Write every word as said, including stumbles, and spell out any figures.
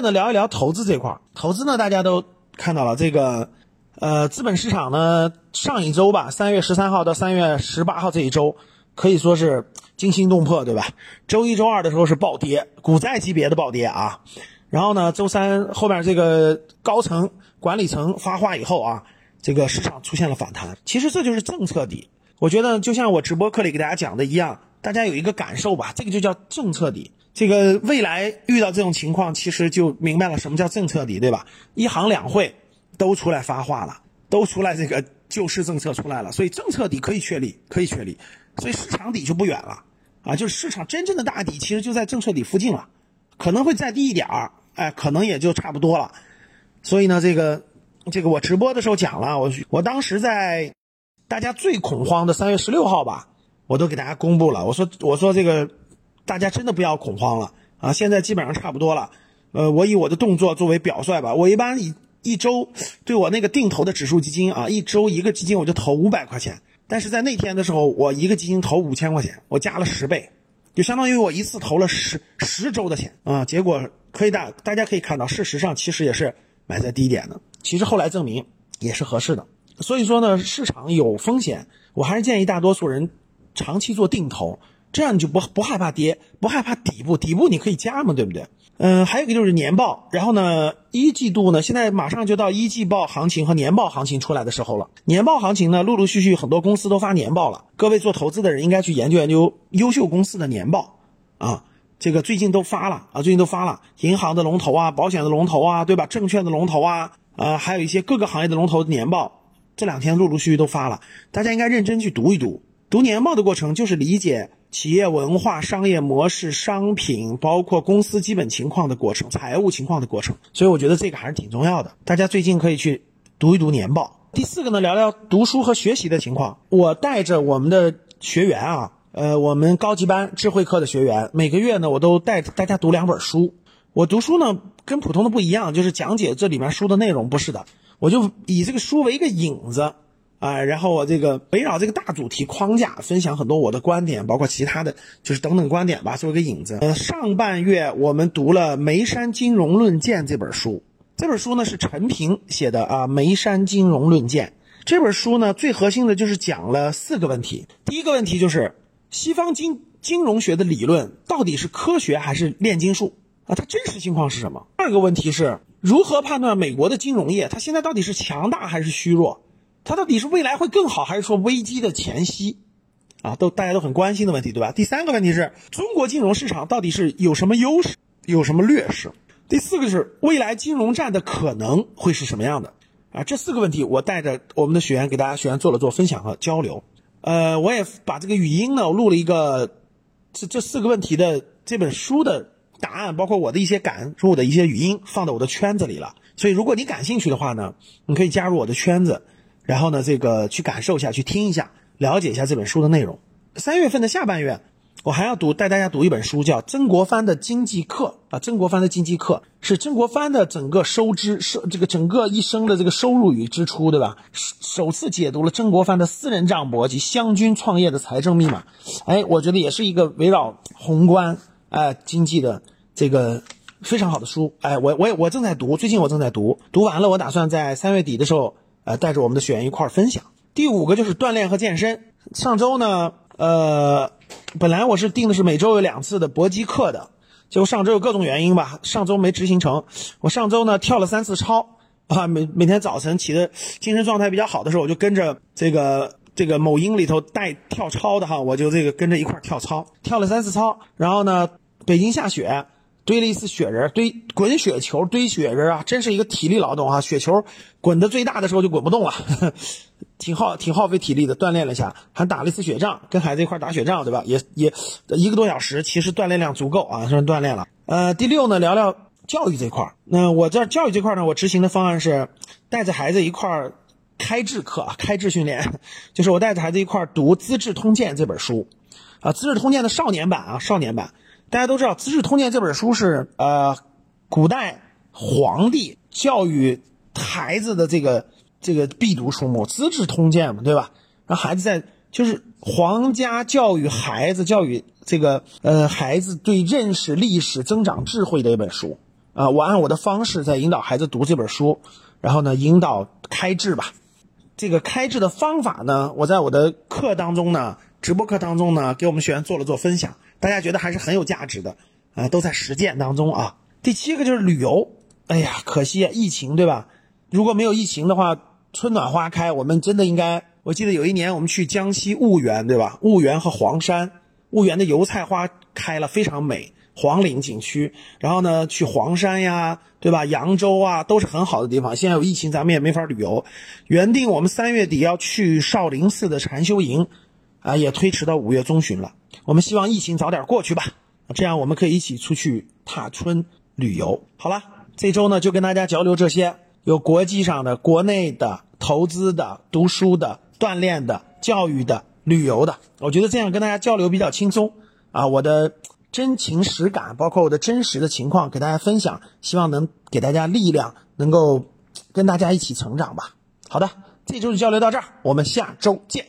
呢，聊一聊投资这块。投资呢，大家都看到了这个，呃，资本市场呢，上一周吧，三月十三号到三月十八号这一周，可以说是惊心动魄，对吧？周一、周二的时候是暴跌，股债级别的暴跌啊。然后呢，周三后面这个高层管理层发话以后啊，这个市场出现了反弹。其实这就是政策底。我觉得就像我直播课里给大家讲的一样，大家有一个感受吧，这个就叫政策底。这个未来遇到这种情况，其实就明白了什么叫政策底，对吧？一行两会都出来发话了，都出来这个救市政策出来了，所以政策底可以确立，可以确立。所以市场底就不远了啊，就是市场真正的大底其实就在政策底附近了，可能会再低一点儿，哎，可能也就差不多了。所以呢，这个这个我直播的时候讲了，我我当时在大家最恐慌的三月十六号吧，我都给大家公布了，我说我说这个。大家真的不要恐慌了啊！现在基本上差不多了，呃，我以我的动作作为表率吧。我一般以一周对我那个定投的指数基金啊，一周一个基金我就投五百块钱。但是在那天的时候，我一个基金投五千块钱，我加了十倍，就相当于我一次投了十十周的钱啊。结果可以大大家可以看到，事实上其实也是买在低点的，其实后来证明也是合适的。所以说呢，市场有风险，我还是建议大多数人长期做定投。这样你就不不害怕跌，不害怕底部，底部你可以加嘛，对不对？嗯、呃，还有一个就是年报，然后呢，一季度呢，现在马上就到一季报行情和年报行情出来的时候了。年报行情呢，陆陆续续很多公司都发年报了，各位做投资的人应该去研究研究优秀公司的年报啊，这个最近都发了啊，最近都发了，银行的龙头啊，保险的龙头啊，对吧？证券的龙头啊，呃，还有一些各个行业的龙头的年报，这两天陆陆续续都发了，大家应该认真去读一读。读年报的过程就是理解企业文化、商业模式、商品，包括公司基本情况的过程、财务情况的过程，所以我觉得这个还是挺重要的。大家最近可以去读一读年报。第四个呢，聊聊读书和学习的情况。我带着我们的学员啊，呃，我们高级班智慧课的学员，每个月呢，我都带大家读两本书。我读书呢，跟普通的不一样，就是讲解这里面书的内容，不是的，我就以这个书为一个引子。啊、呃，然后我这个围绕这个大主题框架分享很多我的观点，包括其他的就是等等观点吧，做一个引子。呃，上半月我们读了《梅山金融论剑》这本书，这本书呢是陈平写的啊，《梅山金融论剑》这本书呢最核心的就是讲了四个问题。第一个问题就是西方金金融学的理论到底是科学还是炼金术啊？它真实情况是什么？第二个问题是如何判断美国的金融业它现在到底是强大还是虚弱？它到底是未来会更好，还是说危机的前夕，啊，都大家都很关心的问题，对吧？第三个问题是中国金融市场到底是有什么优势，有什么劣势？第四个是未来金融战的可能会是什么样的？啊，这四个问题我带着我们的学员给大家学员做了做分享和交流。呃，我也把这个语音呢，我录了一个这这四个问题的这本书的答案，包括我的一些感受的一些语音，放到我的圈子里了。所以如果你感兴趣的话呢，你可以加入我的圈子。然后呢，这个去感受一下，去听一下，了解一下这本书的内容。三月份的下半月，我还要读带大家读一本书，叫曾国藩的经济课啊。曾国藩的经济课是曾国藩的整个收支收这个整个一生的这个收入与支出，对吧？首次解读了曾国藩的私人账簿及湘军创业的财政密码。哎，我觉得也是一个围绕宏观哎、呃、经济的这个非常好的书。哎，我我我正在读，最近我正在读，读完了我打算在三月底的时候。呃，带着我们的学员一块儿分享。第五个就是锻炼和健身。上周呢，呃，本来我是定的是每周有两次的搏击课的，结果上周有各种原因吧，上周没执行成。我上周呢跳了三次操啊，每每天早晨起的精神状态比较好的时候，我就跟着这个这个某音里头带跳操的哈，我就这个跟着一块儿跳操，跳了三次操。然后呢，北京下雪。堆了一次雪人，堆滚雪球，堆雪人啊，真是一个体力劳动啊！雪球滚得最大的时候就滚不动了，呵呵挺耗挺耗费体力的。锻炼了一下，还打了一次雪仗，跟孩子一块打雪仗，对吧？也也一个多小时，其实锻炼量足够啊，算锻炼了。呃，第六呢，聊聊教育这块。那我这教育这块呢，我执行的方案是带着孩子一块开智课，开智训练，就是我带着孩子一块读《资治通鉴》这本书啊，《资治通鉴》的少年版啊，少年版。大家都知道《资治通鉴》这本书是呃，古代皇帝教育孩子的这个这个必读书目，《资治通鉴》嘛，对吧？让孩子在就是皇家教育孩子，教育这个呃孩子对认识历史、增长智慧的一本书。呃，我按我的方式在引导孩子读这本书，然后呢，引导开智吧。这个开智的方法呢，我在我的课当中呢，直播课当中呢，给我们学员做了做分享，大家觉得还是很有价值的，啊、呃，都在实践当中啊。第七个就是旅游，哎呀，可惜啊，疫情对吧？如果没有疫情的话，春暖花开，我们真的应该，我记得有一年我们去江西婺源对吧？婺源和黄山，婺源的油菜花开了非常美，黄岭景区，然后呢，去黄山呀，对吧？扬州啊，都是很好的地方。现在有疫情，咱们也没法旅游。原定我们三月底要去少林寺的禅修营，啊，也推迟到五月中旬了。我们希望疫情早点过去吧，这样我们可以一起出去踏春旅游。好了，这周呢就跟大家交流这些，有国际上的、国内的、投资的、读书的、锻炼的、教育的、旅游的。我觉得这样跟大家交流比较轻松啊，我的真情实感，包括我的真实的情况给大家分享，希望能给大家力量，能够跟大家一起成长吧。好的，这周就交流到这儿，我们下周见。